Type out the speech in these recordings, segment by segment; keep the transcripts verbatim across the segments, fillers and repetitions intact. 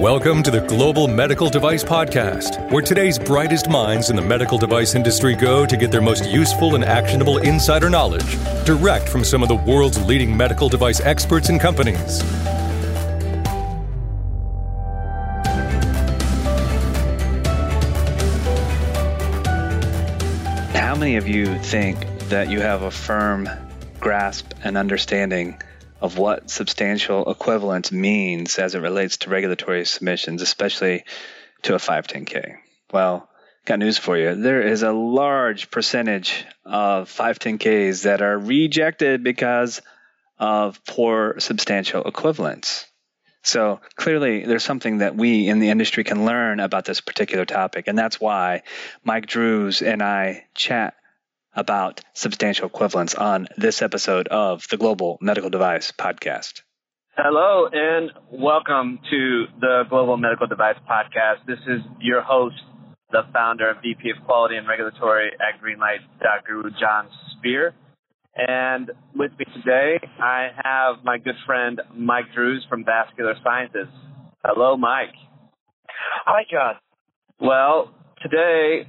Welcome to the Global Medical Device Podcast, where today's brightest minds in the medical device industry go to get their most useful and actionable insider knowledge direct from some of the world's leading medical device experts and companies. How many of you think that you have a firm grasp and understanding of what substantial equivalence means as it relates to regulatory submissions, especially to a five ten K. Well, got news for you. There is a large percentage of five ten Ks that are rejected because of poor substantial equivalence. So clearly there's something that we in the industry can learn about this particular topic, and that's why Mike Drews and I chat about substantial equivalence on this episode of the Global Medical Device Podcast. Hello and welcome to the Global Medical Device Podcast. This is your host, the founder and V P of Quality and Regulatory at Greenlight dot guru, John Speer. And with me today, I have my good friend, Mike Drews from Vascular Sciences. Hello, Mike. Hi, John. Well, today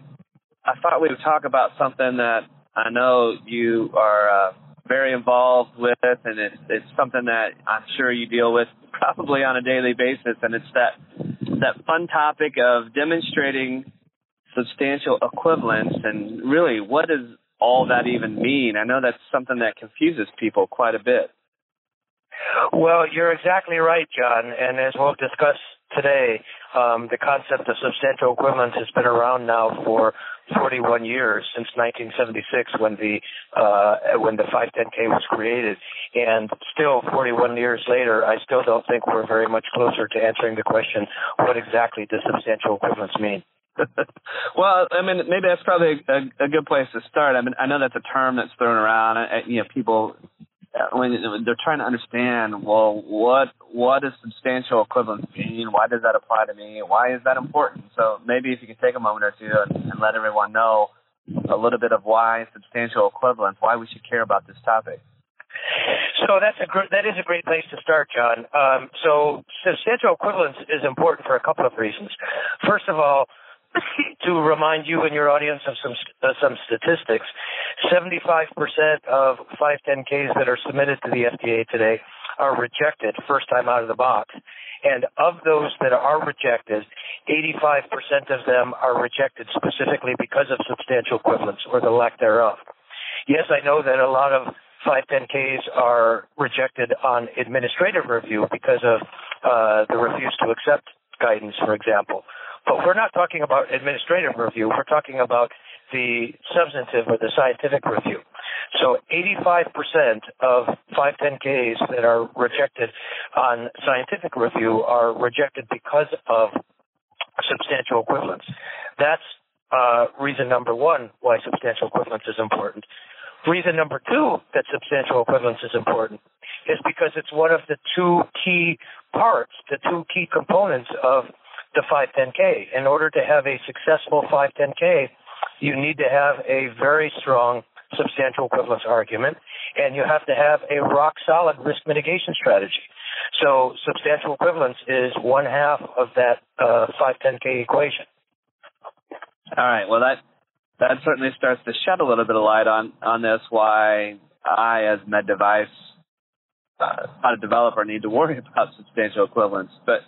I thought we would talk about something that I know you are uh, very involved with, and it's, it's something that I'm sure you deal with probably on a daily basis, and it's that that fun topic of demonstrating substantial equivalence, and really, what does all that even mean? I know that's something that confuses people quite a bit. Well, you're exactly right, John, and as we'll discuss today, um, the concept of substantial equivalence has been around now for forty-one years, since nineteen seventy-six, when the uh, when the five ten K was created, and still forty-one years later, I still don't think we're very much closer to answering the question: what exactly does substantial equivalence mean? Well, I mean, maybe that's probably a, a good place to start. I mean, I know that's a term that's thrown around. I, I, you know, people. When they're trying to understand, well, what what does substantial equivalence mean? Why does that apply to me? Why is that important? So maybe if you could take a moment or two and, and let everyone know a little bit of why substantial equivalence, why we should care about this topic. So that's a gr- that is a great place to start, John. Um, so substantial equivalence is important for a couple of reasons. First of all, to remind you and your audience of some uh, some statistics, seventy-five percent of five ten Ks that are submitted to the F D A today are rejected first time out of the box. And of those that are rejected, eighty-five percent of them are rejected specifically because of substantial equivalence or the lack thereof. Yes, I know that a lot of five ten Ks are rejected on administrative review because of uh, the refuse to accept guidance, for example. But we're not talking about administrative review. We're talking about the substantive or the scientific review. So eighty-five percent of five ten Ks that are rejected on scientific review are rejected because of substantial equivalence. That's uh, reason number one why substantial equivalence is important. Reason number two that substantial equivalence is important is because it's one of the two key parts, the two key components of the five ten K. In order to have a successful five ten K, you need to have a very strong substantial equivalence argument, and you have to have a rock-solid risk mitigation strategy. So substantial equivalence is one half of that uh, five ten K equation. All right. Well, that that certainly starts to shed a little bit of light on, on this, why I, as med device, uh, not a developer, need to worry about substantial equivalence. But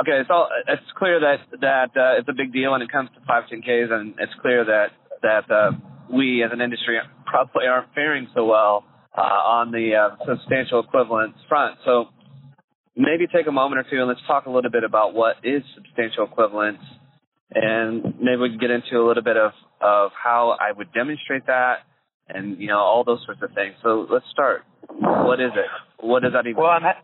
okay, so it's clear that that uh, it's a big deal when it comes to five ten Ks, and it's clear that that uh, we as an industry probably aren't faring so well uh, on the uh, substantial equivalence front. So maybe take a moment or two and let's talk a little bit about what is substantial equivalence, and maybe we can get into a little bit of, of how I would demonstrate that, and you know, all those sorts of things. So let's start. What is it? What does that even well, mean? I'm ha-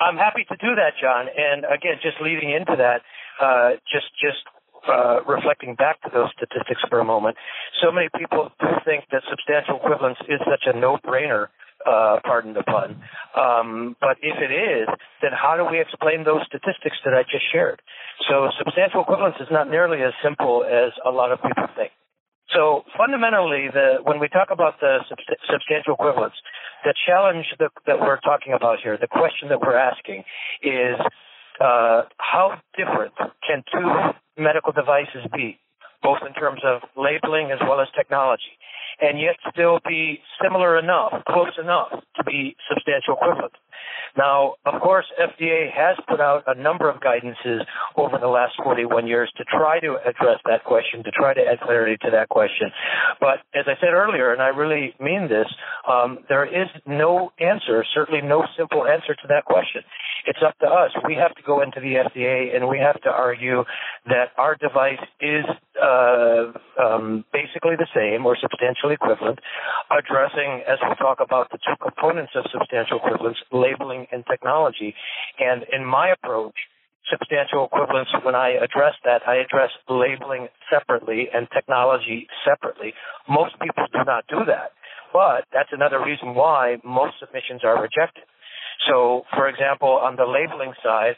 I'm happy to do that, John. And again, just leading into that, uh, just just uh, reflecting back to those statistics for a moment, so many people do think that substantial equivalence is such a no-brainer, uh, pardon the pun. Um, but if it is, then how do we explain those statistics that I just shared? So substantial equivalence is not nearly as simple as a lot of people think. So fundamentally, the, when we talk about the subst- substantial equivalence, the challenge that, that we're talking about here, the question that we're asking is, uh, how different can two medical devices be, both in terms of labeling as well as technology, and yet still be similar enough, close enough to be substantial equivalent? Now, of course, F D A has put out a number of guidances over the last forty-one years to try to address that question, to try to add clarity to that question. But as I said earlier, and I really mean this, um, there is no answer, certainly no simple answer to that question. It's up to us. We have to go into the F D A and we have to argue that our device is uh, um, basically the same or substantially equivalent, addressing, as we talk about, the two components of substantial equivalence, labeling and technology. And in my approach, substantial equivalence, when I address that, I address labeling separately and technology separately. Most people do not do that, but that's another reason why most submissions are rejected. So, for example, on the labeling side,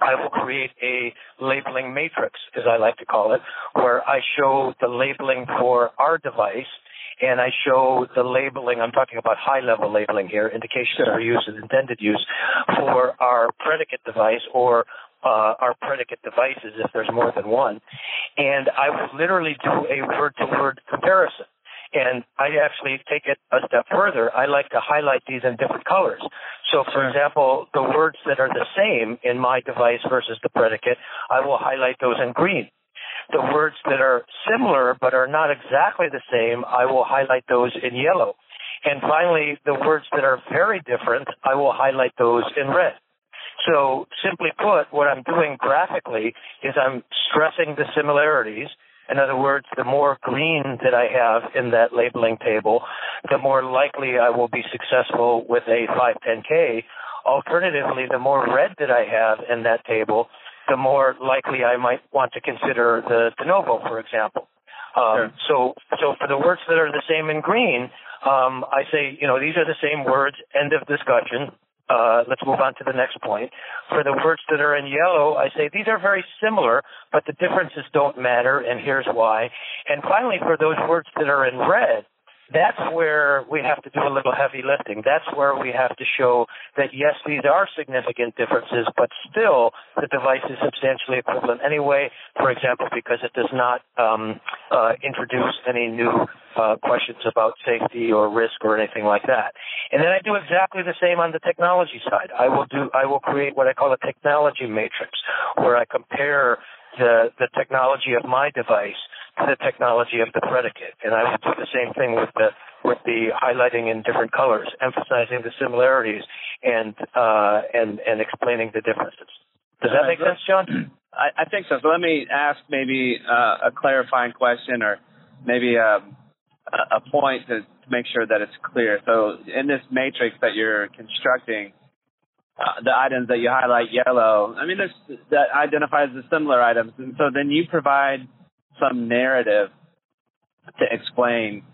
I will create a labeling matrix, as I like to call it, where I show the labeling for our device, and I show the labeling, I'm talking about high-level labeling here, indications for use and intended use, for our predicate device or uh, our predicate devices if there's more than one. And I will literally do a word-to-word comparison. And I actually take it a step further. I like to highlight these in different colors. So, for example, the words that are the same in my device versus the predicate, I will highlight those in green. The words that are similar but are not exactly the same, I will highlight those in yellow. And finally, the words that are very different, I will highlight those in red. So, simply put, what I'm doing graphically is I'm stressing the similarities. In other words, the more green that I have in that labeling table, the more likely I will be successful with a five ten K. Alternatively, the more red that I have in that table, the more likely I might want to consider the de novo, for example. Um, sure. So so for the words that are the same in green, um, I say, you know, these are the same words, end of discussion. Uh, let's move on to the next point. For the words that are in yellow, I say these are very similar, but the differences don't matter, and here's why. And finally, for those words that are in red, that's where we have to do a little heavy lifting. That's where we have to show that, yes, these are significant differences, but still the device is substantially equivalent anyway, for example, because it does not um, uh, introduce any new uh, questions about safety or risk or anything like that. And then I do exactly the same on the technology side. I will do, I will create what I call a technology matrix, where I compare the, the technology of my device to the technology of the predicate. And I would do the same thing with the with the highlighting in different colors, emphasizing the similarities and uh, and, and explaining the differences. Does that make uh, sense, John? I, I think so. So let me ask maybe uh, a clarifying question or maybe a, a point to make sure that it's clear. So in this matrix that you're constructing, Uh, the items that you highlight yellow, I mean, there's, that identifies the similar items. And so then you provide some narrative to explain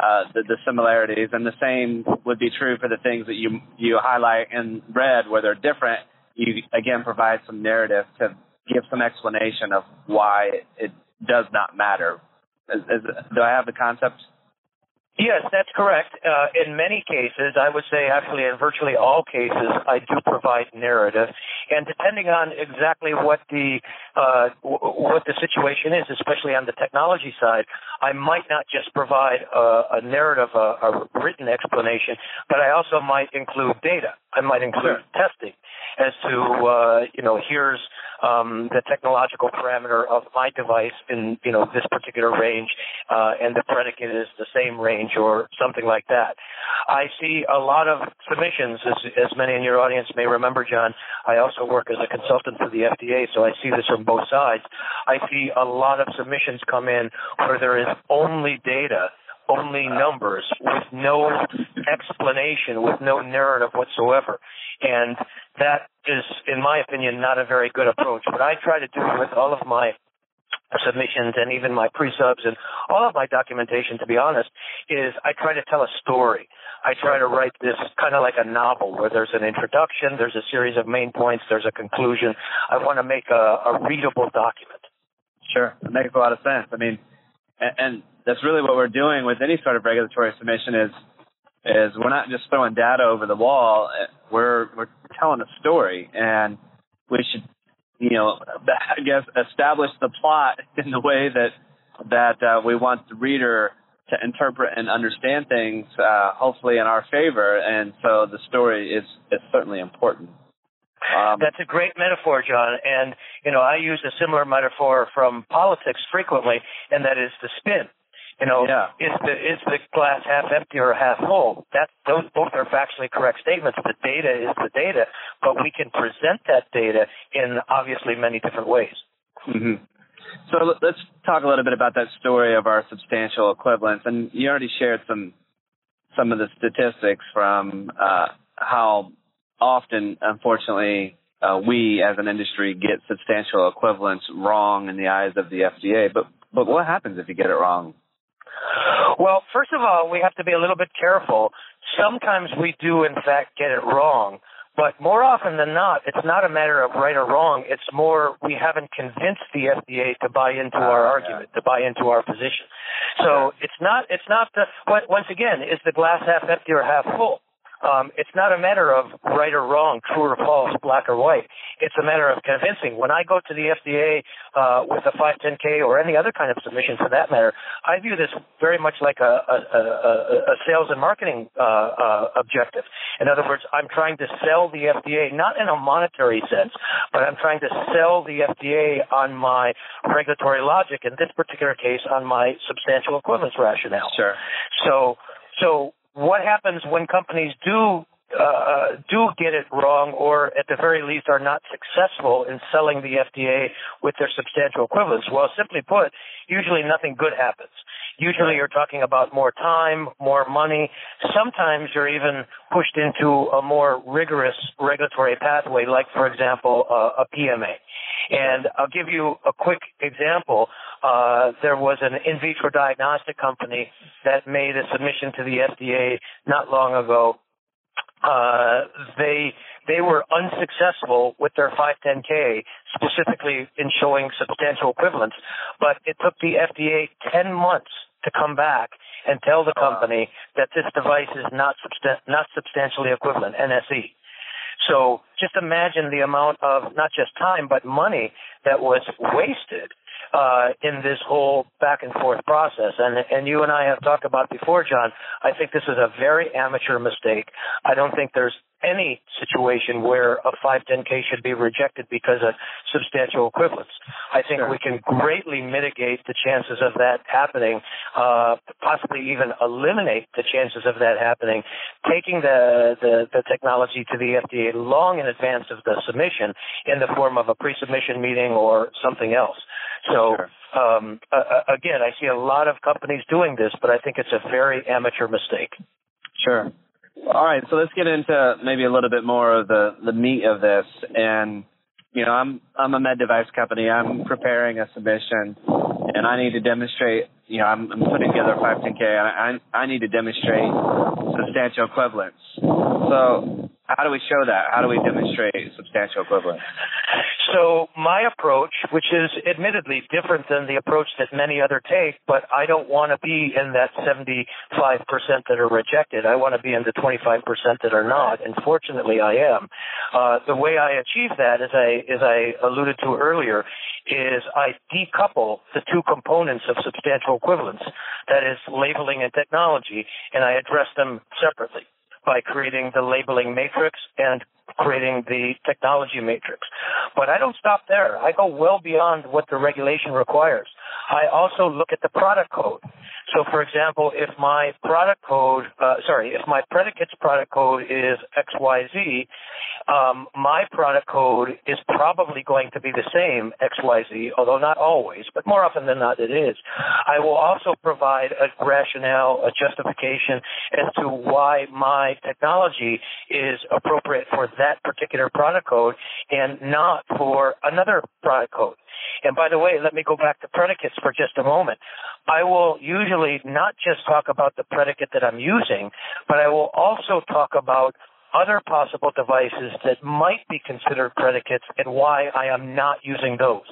uh, the, the similarities. And the same would be true for the things that you you highlight in red where they're different. You, again, provide some narrative to give some explanation of why it, it does not matter. Is, is, do I have the concept? Yes, that's correct. Uh, in many cases, I would say actually in virtually all cases, I do provide narrative. And depending on exactly what the uh, w what the situation is, especially on the technology side, I might not just provide a, a narrative, a, a written explanation, but I also might include data. I might include sure. testing as to, uh, you know, here's um, the technological parameter of my device in, you know, this particular range, uh, and the predicate is the same range, or something like that. I see a lot of submissions, as, as many in your audience may remember, John. I also work as a consultant for the F D A, so I see this from both sides. I see a lot of submissions come in where there is only data, only numbers, with no explanation, with no narrative whatsoever. And that is, in my opinion, not a very good approach. What I try to do with all of my submissions and even my pre-subs and all of my documentation, to be honest, is I try to tell a story. I try to write this kind of like a novel where there's an introduction, there's a series of main points, there's a conclusion. I want to make a, a readable document. Sure. That makes a lot of sense. I mean, and, and that's really what we're doing with any sort of regulatory submission is is we're not just throwing data over the wall. We're, we're telling a story. And we should, you know, I guess establish the plot in the way that that uh, we want the reader to interpret and understand things, uh, hopefully in our favor. And so the story is, is certainly important. Um, That's a great metaphor, John. And, you know, I use a similar metaphor from politics frequently, and that is the spin. You know, yeah. is the is the glass half empty or half full? That those both are factually correct statements. The data is the data, but we can present that data in obviously many different ways. Mm-hmm. So let's talk a little bit about that story of our substantial equivalence. And you already shared some some of the statistics from uh, how often, unfortunately, uh, we as an industry get substantial equivalence wrong in the eyes of the F D A. But but what happens if you get it wrong? Well, first of all, we have to be a little bit careful. Sometimes we do, in fact, get it wrong. But more often than not, it's not a matter of right or wrong. It's more we haven't convinced the F D A to buy into our oh, argument, yeah. to buy into our position. So it's not it's not the once again, is the glass half empty or half full? Um, it's not a matter of right or wrong, true or false, black or white. It's a matter of convincing. When I go to the F D A uh, with a five ten K or any other kind of submission for that matter, I view this very much like a, a, a, a sales and marketing uh, uh, objective. In other words, I'm trying to sell the F D A, not in a monetary sense, but I'm trying to sell the F D A on my regulatory logic, in this particular case on my substantial equivalence rationale. Sure. So, so. What happens when companies do uh, do get it wrong, or at the very least are not successful in selling the F D A with their substantial equivalence? Well, simply put, usually nothing good happens. Usually you're talking about more time, more money. Sometimes you're even pushed into a more rigorous regulatory pathway, like, for example, uh, a P M A. And I'll give you a quick example. Uh, there was an in vitro diagnostic company that made a submission to the F D A not long ago. Uh, they they were unsuccessful with their five ten K, specifically in showing substantial equivalence, but it took the F D A ten months to come back and tell the company that this device is not substan- not substantially equivalent, N S E. So just imagine the amount of not just time but money that was wasted uh, in this whole back and forth process. And and you and I have talked about before, John, I think this is a very amateur mistake. I don't think there's any situation where a five ten K should be rejected because of substantial equivalence. I think sure. we can greatly mitigate the chances of that happening, uh, possibly even eliminate the chances of that happening, taking the, the, the technology to the F D A long in advance of the submission in the form of a pre-submission meeting or something else. So, sure. um, uh, again, I see a lot of companies doing this, but I think it's a very amateur mistake. Sure. All right, so let's get into maybe a little bit more of the, the meat of this. And, you know, I'm I'm a med device company. I'm preparing a submission, and I need to demonstrate, you know, I'm, I'm putting together a five ten K, and I, I need to demonstrate substantial equivalence. So how do we show that? How do we demonstrate substantial equivalence? So my approach, which is admittedly different than the approach that many other take, but I don't want to be in that seventy-five percent that are rejected. I want to be in the twenty-five percent that are not, and fortunately I am. Uh, the way I achieve that, as I, as I alluded to earlier, is I decouple the two components of substantial equivalence, that is labeling and technology, and I address them separately by creating the labeling matrix and creating the technology matrix. But I don't stop there. I go well beyond what the regulation requires. I also look at the product code. So, for example, if my product code, uh, sorry, if my predicate's product code is X Y Z, um, my product code is probably going to be the same X Y Z, although not always, but more often than not it is. I will also provide a rationale, a justification as to why my technology is appropriate for that particular product code and not for another product code. And by the way, let me go back to predicates for just a moment. I will usually not just talk about the predicate that I'm using, but I will also talk about other possible devices that might be considered predicates and why I am not using those.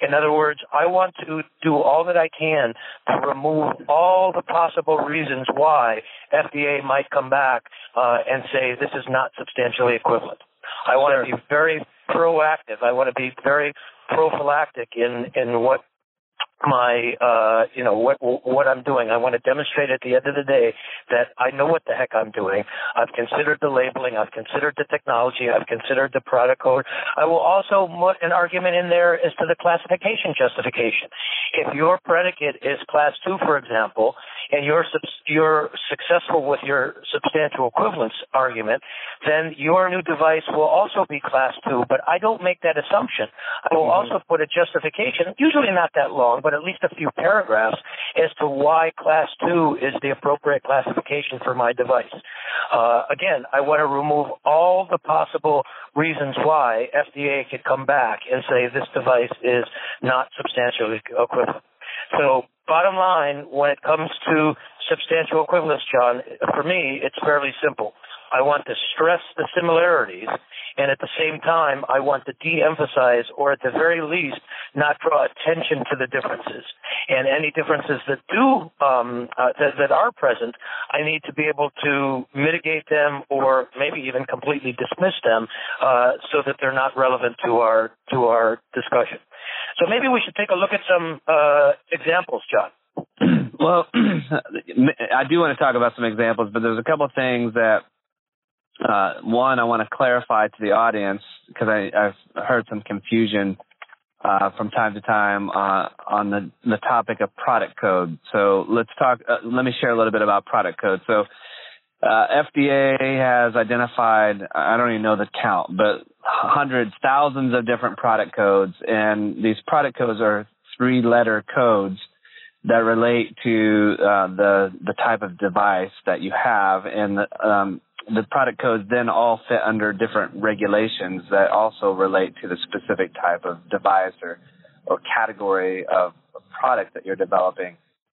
In other words, I want to do all that I can to remove all the possible reasons why F D A might come back uh, and say this is not substantially equivalent. I want to be very proactive. I want to be very prophylactic in, in what my, uh, you know, what, what I'm doing. I want to demonstrate at the end of the day that I know what the heck I'm doing. I've considered the labeling. I've considered the technology. I've considered the product code. I will also put an argument in there as to the classification justification. If your predicate is class two, for example, and you're, you're successful with your substantial equivalence argument, then your new device will also be class two, but I don't make that assumption. I will mm-hmm. also put a justification, usually not that long, but at least a few paragraphs as to why class two is the appropriate classification for my device. Uh, again, I want to remove all the possible reasons why F D A could come back and say this device is not substantially equivalent. So bottom line, when it comes to substantial equivalence, John, for me, it's fairly simple. I want to stress the similarities, and at the same time, I want to de-emphasize, or at the very least, not draw attention to the differences. And any differences that do um, uh, that, that are present, I need to be able to mitigate them, or maybe even completely dismiss them, uh, so that they're not relevant to our to our discussion. So maybe we should take a look at some uh, examples, John. Well, I do want to talk about some examples, but there's a couple of things that. Uh, one, I want to clarify to the audience because I've heard some confusion uh, from time to time uh, on the, the topic of product code. So let's talk. Uh, let me share a little bit about product code. So uh, F D A has identified, I don't even know the count, but hundreds, thousands of different product codes. And these product codes are three-letter codes that relate to uh, the the type of device that you have, and the, um the product codes then all fit under different regulations that also relate to the specific type of device or, or category of product that you're developing.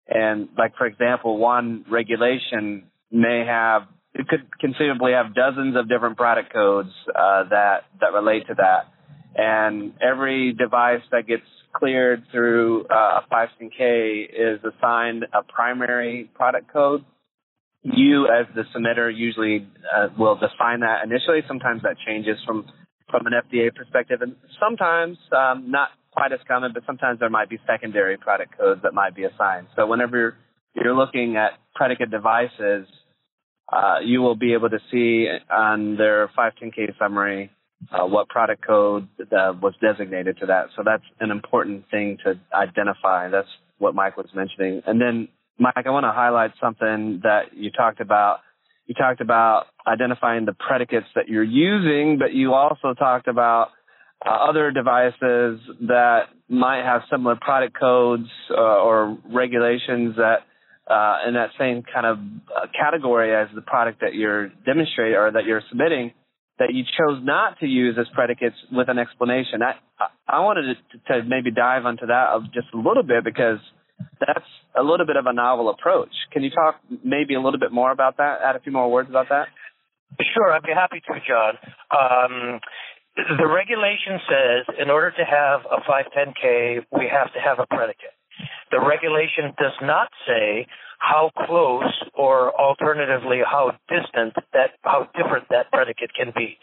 And like, for example, one regulation may have, it could conceivably have dozens of different product codes uh, that, that relate to that. And every device that gets cleared through uh, five ten K is assigned a primary product code. You, as the submitter, usually uh, will define that initially. Sometimes that changes from, from an F D A perspective. And sometimes, um, not quite as common, but sometimes there might be secondary product codes that might be assigned. So whenever you're, you're looking at predicate devices, uh, you will be able to see on their five ten K summary uh, what product code uh, was designated to that. So that's an important thing to identify. That's what Mike was mentioning. And then Mike, I want to highlight something that you talked about. You talked about identifying the predicates that you're using, but you also talked about uh, other devices that might have similar product codes uh, or regulations that uh, in that same kind of uh, category as the product that you're demonstrating or that you're submitting that you chose not to use as predicates with an explanation. I, I wanted to, to maybe dive into that just a little bit because that's a little bit of a novel approach. Can you talk maybe a little bit more about that, add a few more words about that? Sure, I'd be happy to, John. Um, the regulation says in order to have a five ten K, we have to have a predicate. The regulation does not say how close or alternatively how distant that, how different that predicate can be.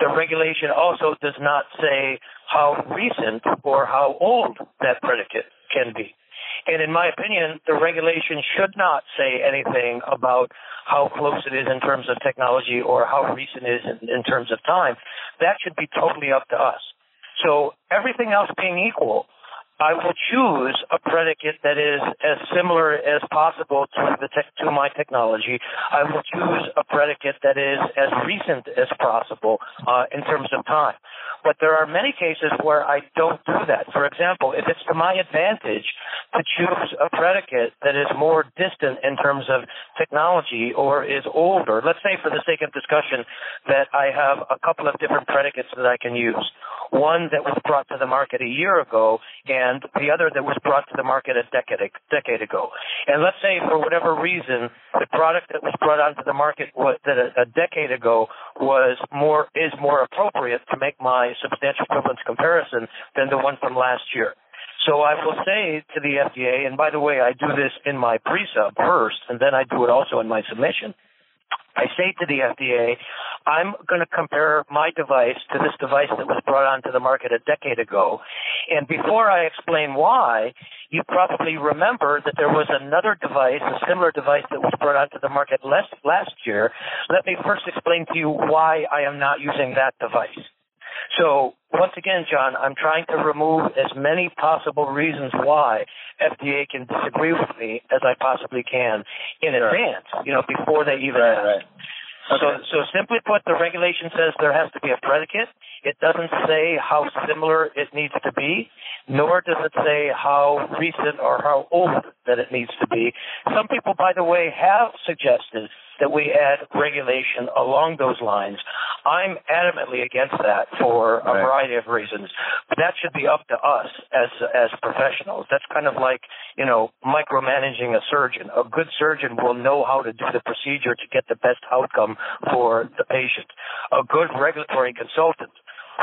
The regulation also does not say how recent or how old that predicate can be. And in my opinion, the regulation should not say anything about how close it is in terms of technology or how recent it is in, in terms of time. That should be totally up to us. So everything else being equal, I will choose a predicate that is as similar as possible to, the te- to my technology. I will choose a predicate that is as recent as possible uh, in terms of time. But there are many cases where I don't do that. For example, if it's to my advantage to choose a predicate that is more distant in terms of technology or is older, let's say for the sake of discussion that I have a couple of different predicates that I can use. One that was brought to the market a year ago and and the other that was brought to the market a decade, decade ago. And let's say for whatever reason, the product that was brought onto the market was, that a, a decade ago was more is more appropriate to make my substantial equivalence comparison than the one from last year. So I will say to the F D A, and by the way, I do this in my pre-sub first, and then I do it also in my submission, I say to the F D A, I'm going to compare my device to this device that was brought onto the market a decade ago. And before I explain why, you probably remember that there was another device, a similar device that was brought onto the market last, last year. Let me first explain to you why I am not using that device. So once again, John, I'm trying to remove as many possible reasons why F D A can disagree with me as I possibly can in sure. advance, you know, before they even right, ask. Right. Okay. So, so simply put, the regulation says there has to be a predicate. It doesn't say how similar it needs to be, nor does it say how recent or how old that it needs to be. Some people, by the way, have suggested that we add regulation along those lines. I'm adamantly against that for a right. variety of reasons. But that should be up to us as as professionals. That's kind of like, you know, micromanaging a surgeon. A good surgeon will know how to do the procedure to get the best outcome for the patient. A good regulatory consultant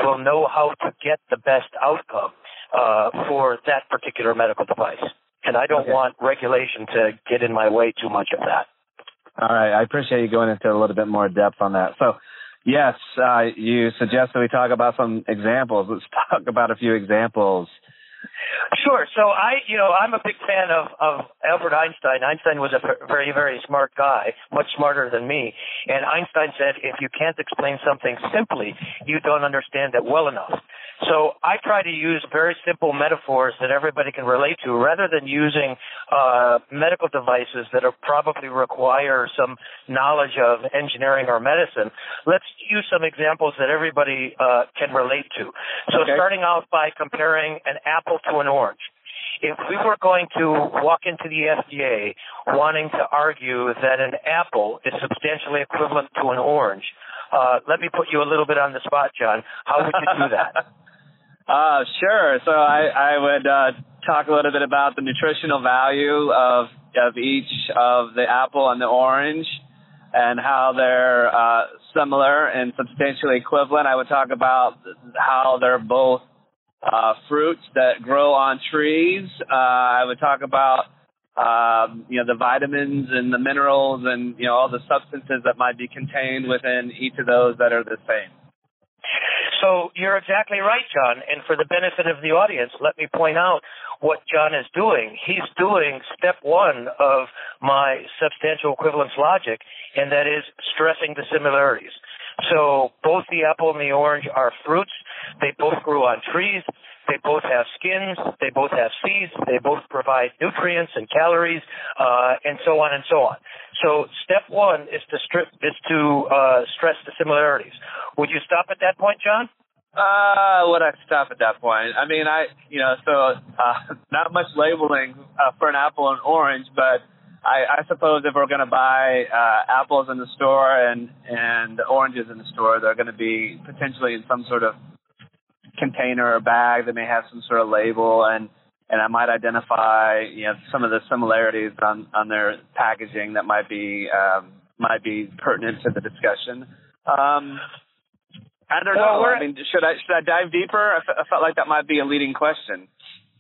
will know how to get the best outcome uh, for that particular medical device. And I don't okay. want regulation to get in my way too much of that. All right. I appreciate you going into a little bit more depth on that. So, yes, uh, you suggested we talk about some examples. Let's talk about a few examples. Sure. So I, you know, I'm a big fan of, of Albert Einstein. Einstein was a very, very smart guy, much smarter than me. And Einstein said, if you can't explain something simply, you don't understand it well enough. So I try to use very simple metaphors that everybody can relate to rather than using uh, medical devices that are probably require some knowledge of engineering or medicine. Let's use some examples that everybody uh, can relate to. So okay. starting out by comparing an apple to an orange. If we were going to walk into the F D A wanting to argue that an apple is substantially equivalent to an orange, uh, let me put you a little bit on the spot, John. How would you do that? uh, sure. So I, I would uh, talk a little bit about the nutritional value of, of each of the apple and the orange and how they're uh, similar and substantially equivalent. I would talk about how they're both Uh, fruits that grow on trees. Uh, I would talk about, uh, you know, the vitamins and the minerals and, you know, all the substances that might be contained within each of those that are the same. So you're exactly right, John. And for the benefit of the audience, let me point out what John is doing. He's doing step one of my substantial equivalence logic, and that is stressing the similarities. So both the apple and the orange are fruits. They both grew on trees. They both have skins. They both have seeds. They both provide nutrients and calories, uh, and so on and so on. So step one is to strip, is to uh, stress the similarities. Would you stop at that point, John? Uh, would I stop at that point? I mean, I, you know, so uh, not much labeling uh, for an apple and orange, but I, I suppose if we're going to buy uh, apples in the store and, and oranges in the store, they're going to be potentially in some sort of container or bag that may have some sort of label, and, and I might identify, you know, some of the similarities on, on their packaging that might be um, might be pertinent to the discussion. Um, I don't well, know. I mean, should I should I dive deeper? I, f- I felt like that might be a leading question.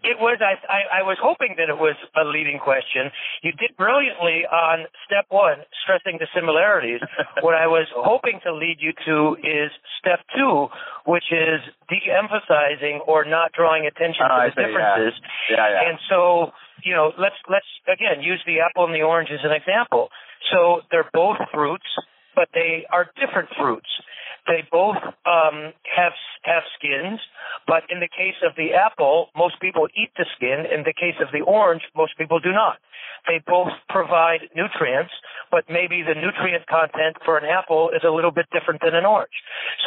It was, I, I, I was hoping that it was a leading question. You did brilliantly on step one, stressing the similarities. What I was hoping to lead you to is step two, which is de-emphasizing or not drawing attention oh, to the see, differences. Yeah. Yeah, yeah. And so, you know, let's, let's again, use the apple and the orange as an example. So they're both fruits, but they are different fruits. They both um, have have skins, but in the case of the apple, most people eat the skin. In the case of the orange, most people do not. They both provide nutrients, but maybe the nutrient content for an apple is a little bit different than an orange.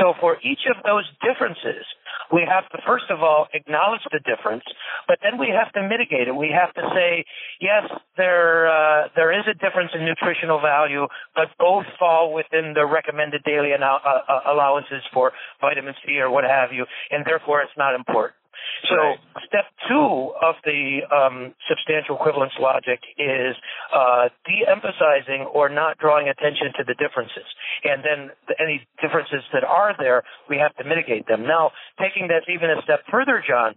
So for each of those differences, we have to, first of all, acknowledge the difference, but then we have to mitigate it. We have to say, yes, there uh, there is a difference in nutritional value, but both fall within the recommended daily allow- uh, allowances for vitamin C or what have you, and therefore it's not important. So right. step two of the um, substantial equivalence logic is uh, de-emphasizing or not drawing attention to the differences. And then th- any differences that are there, we have to mitigate them. Now, taking that even a step further, John,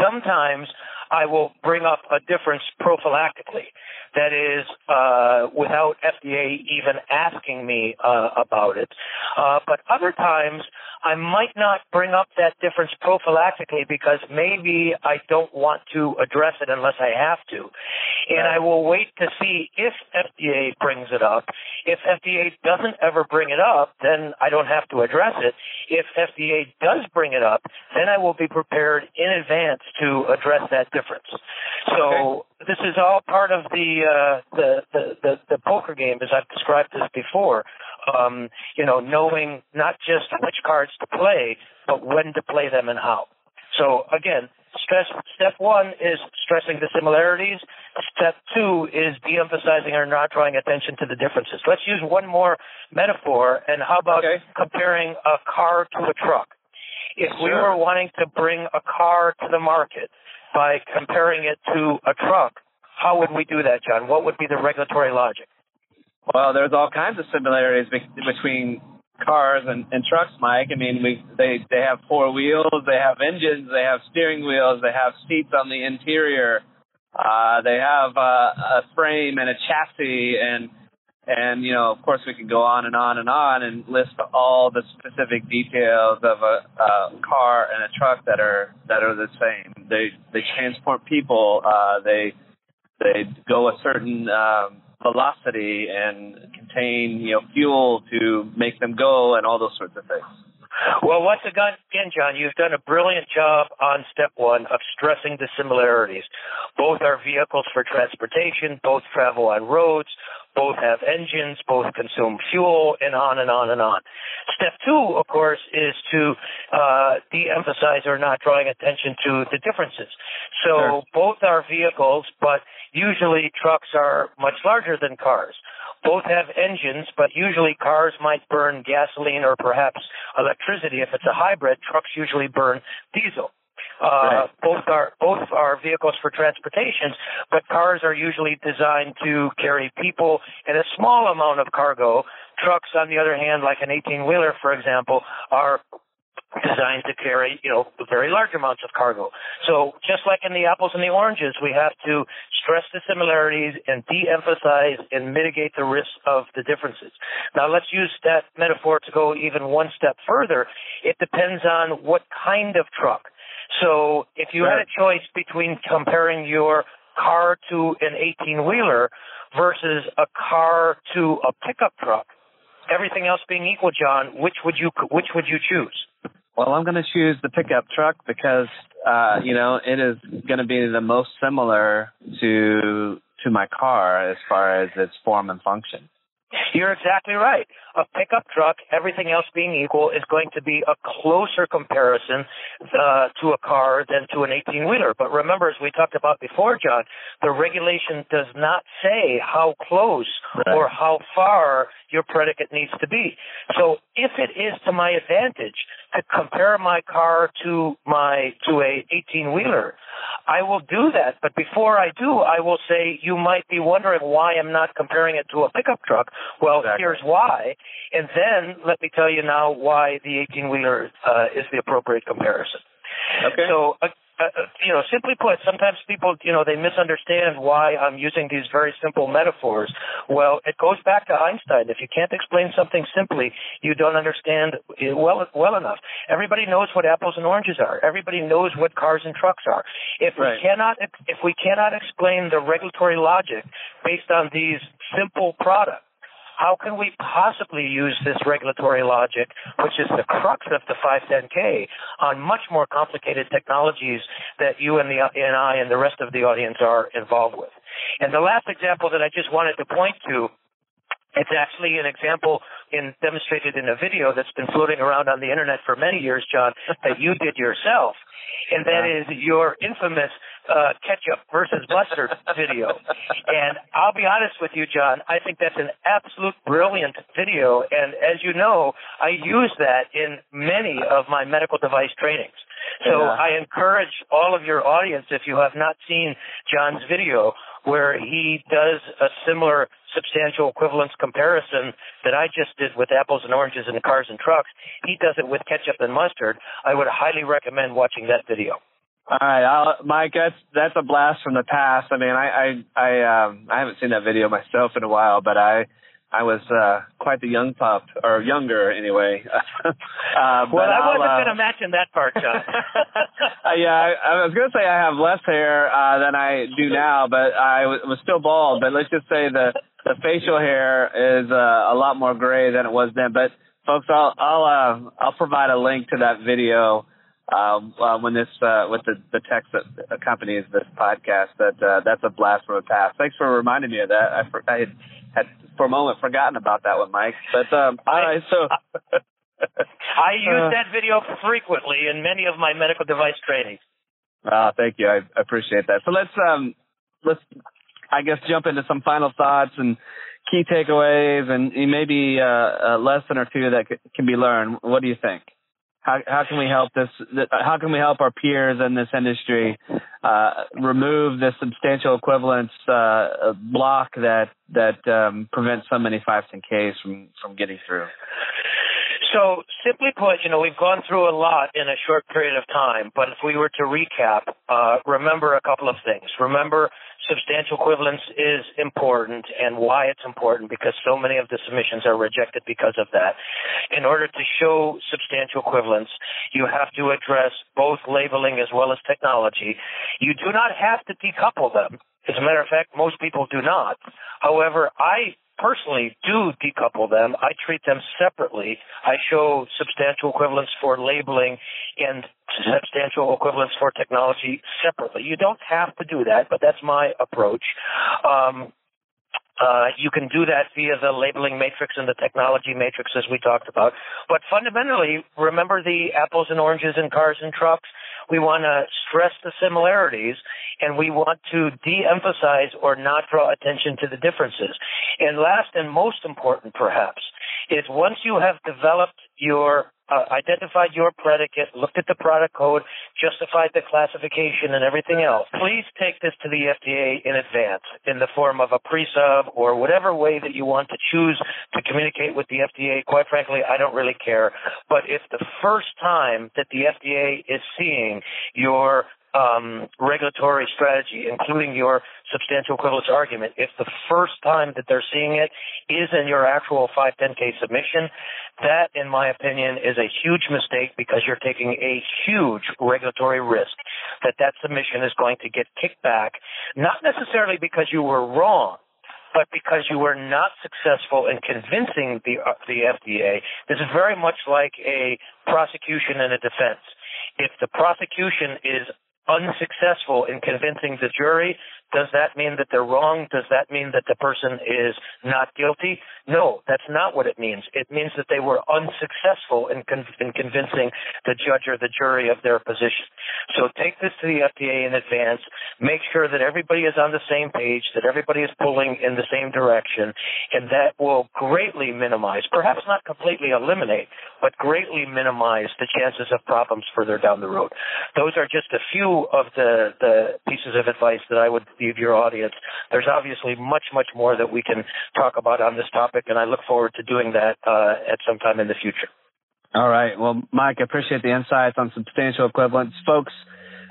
sometimes I will bring up a difference prophylactically. that is uh, without F D A even asking me uh, about it. Uh, but other times, I might not bring up that difference prophylactically because maybe I don't want to address it unless I have to. And I will wait to see if F D A brings it up. If F D A doesn't ever bring it up, then I don't have to address it. If F D A does bring it up, then I will be prepared in advance to address that difference. So okay. This is all part of the, uh, the, the, the, the poker game, as I've described this before. Um, you know, knowing not just which cards to play, but when to play them and how. So, again, stress, step one is stressing the similarities. Step two is de-emphasizing or not drawing attention to the differences. Let's use one more metaphor, and how about okay. comparing a car to a truck? If sure. we were wanting to bring a car to the market by comparing it to a truck, how would we do that, John? What would be the regulatory logic? Well, there's all kinds of similarities be- between cars and, and trucks, Mike. I mean, we, they, they have four wheels, they have engines, they have steering wheels, they have seats on the interior, uh, they have uh, a frame and a chassis, and, and you know, of course, we can go on and on and on and list all the specific details of a, a car and a truck that are that are the same. They they transport people. Uh, they they go a certain um, velocity and contain, you know, fuel to make them go and all those sorts of things. Well, once again, John, you've done a brilliant job on step one of stressing the similarities. Both are vehicles for transportation, both travel on roads, both have engines, both consume fuel, and on and on and on. Step two, of course, is to uh, de-emphasize or not drawing attention to the differences. So sure. both are vehicles, but usually trucks are much larger than cars. Both have engines, but usually cars might burn gasoline or perhaps electricity. If it's a hybrid, trucks usually burn diesel. Uh, right. Both are both are vehicles for transportation, but cars are usually designed to carry people and a small amount of cargo. Trucks, on the other hand, like an eighteen-wheeler, for example, are designed to carry, you know, very large amounts of cargo. So just like in the apples and the oranges, we have to stress the similarities and de-emphasize and mitigate the risks of the differences. Now let's use that metaphor to go even one step further. It depends on what kind of truck. So if you had a choice between comparing your car to an eighteen-wheeler versus a car to a pickup truck, everything else being equal, John, which would you which would you choose? Well, I'm going to choose the pickup truck because, uh, you know, it is going to be the most similar to to my car as far as its form and function. You're exactly right. A pickup truck, everything else being equal, is going to be a closer comparison uh, to a car than to an eighteen-wheeler. But remember, as we talked about before, John, the regulation does not say how close right. or how far your predicate needs to be. So if it is to my advantage to compare my car to my to a eighteen-wheeler, I will do that. But before I do, I will say you might be wondering why I'm not comparing it to a pickup truck. Well, exactly. Here's why. And then let me tell you now why the eighteen-wheeler uh, is the appropriate comparison. Okay. So, uh, uh, you know, simply put, sometimes people, you know, they misunderstand why I'm using these very simple metaphors. Well, it goes back to Einstein. If you can't explain something simply, you don't understand it well, well enough. Everybody knows what apples and oranges are. Everybody knows what cars and trucks are. If right. we cannot, if we cannot explain the regulatory logic based on these simple products, how can we possibly use this regulatory logic, which is the crux of the five ten K, on much more complicated technologies that you and, the, and I and the rest of the audience are involved with? And the last example that I just wanted to point to, it's actually an example in, demonstrated in a video that's been floating around on the Internet for many years, John, that you did yourself, and that is your infamous Uh, ketchup versus mustard video. And I'll be honest with you, John, I think that's an absolute brilliant video. And as you know, I use that in many of my medical device trainings. So yeah. I encourage all of your audience, if you have not seen John's video, where he does a similar substantial equivalence comparison that I just did with apples and oranges and cars and trucks, he does it with ketchup and mustard. I would highly recommend watching that video. All right, I'll, Mike, that's that's a blast from the past. I mean, I I I, um, I haven't seen that video myself in a while, but I I was uh, quite the young pup, or younger anyway. uh, well, I wasn't uh, going to match in that part, John. uh, yeah, I, I was going to say I have less hair uh, than I do now, but I was, was still bald. But let's just say the the facial hair is uh, a lot more gray than it was then. But folks, I'll I'll uh, I'll provide a link to that video. Uh, uh, when this, uh, with the, the text that accompanies this podcast, that uh, that's a blast from the past. Thanks for reminding me of that. I, for, I had, had for a moment forgotten about that one, Mike. But um, all right, so I use that video frequently in many of my medical device trainings. Uh, thank you. I appreciate that. So let's um, let's I guess jump into some final thoughts and key takeaways, and maybe uh, a lesson or two that can be learned. What do you think? How, how can we help this? How can we help our peers in this industry uh, remove this substantial equivalence uh, block that that um, prevents so many five ten Ks from from getting through? So simply put, you know, we've gone through a lot in a short period of time. But if we were to recap, uh, remember a couple of things. Remember, substantial equivalence is important, and why it's important, because so many of the submissions are rejected because of that. In order to show substantial equivalence, you have to address both labeling as well as technology. You do not have to decouple them. As a matter of fact, most people do not. However, I personally do decouple them. I treat them separately. I show substantial equivalence for labeling and substantial equivalence for technology separately. You don't have to do that, but that's my approach. Um, uh, you can do that via the labeling matrix and the technology matrix, as we talked about. But fundamentally, remember the apples and oranges and cars and trucks. We want to stress the similarities, and we want to de-emphasize or not draw attention to the differences. And last and most important, perhaps, is once you have developed your uh, identified your predicate, looked at the product code, justified the classification and everything else, please take this to the F D A in advance in the form of a pre-sub or whatever way that you want to choose to communicate with the F D A. Quite frankly, I don't really care. But if the first time that the F D A is seeing your Um, regulatory strategy, including your substantial equivalence argument, if the first time that they're seeing it is in your actual five ten K submission, that, in my opinion, is a huge mistake, because you're taking a huge regulatory risk that that submission is going to get kicked back, not necessarily because you were wrong, but because you were not successful in convincing the, uh, the F D A. This is very much like a prosecution and a defense. If the prosecution is unsuccessful in convincing the jury, does that mean that they're wrong? Does that mean that the person is not guilty? No, that's not what it means. It means that they were unsuccessful in, con- in convincing the judge or the jury of their position. So take this to the F D A in advance. Make sure that everybody is on the same page, that everybody is pulling in the same direction, and that will greatly minimize, perhaps not completely eliminate, but greatly minimize the chances of problems further down the road. Those are just a few of the, the pieces of advice that I would give your audience. There's obviously much, much more that we can talk about on this topic, and I look forward to doing that uh, at some time in the future. All right. Well, Mike, I appreciate the insights on substantial equivalence. Folks,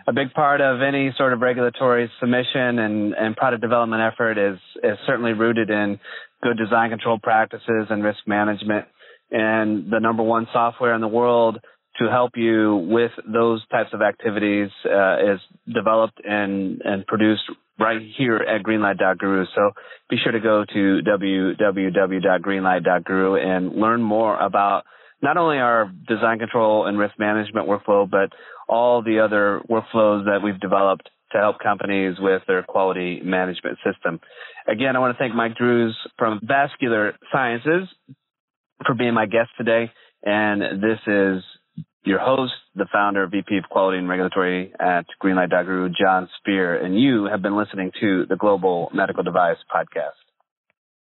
a big part of any sort of regulatory submission and, and product development effort is, is certainly rooted in good design control practices and risk management. And the number one software in the world to help you with those types of activities uh, is developed and, and produced right here at greenlight dot guru. So be sure to go to w w w dot greenlight dot guru and learn more about not only our design control and risk management workflow, but all the other workflows that we've developed to help companies with their quality management system. Again, I want to thank Mike Drews from Vascular Sciences for being my guest today. And this is your host, the founder, V P of Quality and Regulatory at Greenlight dot guru, John Speer, and you have been listening to the Global Medical Device Podcast.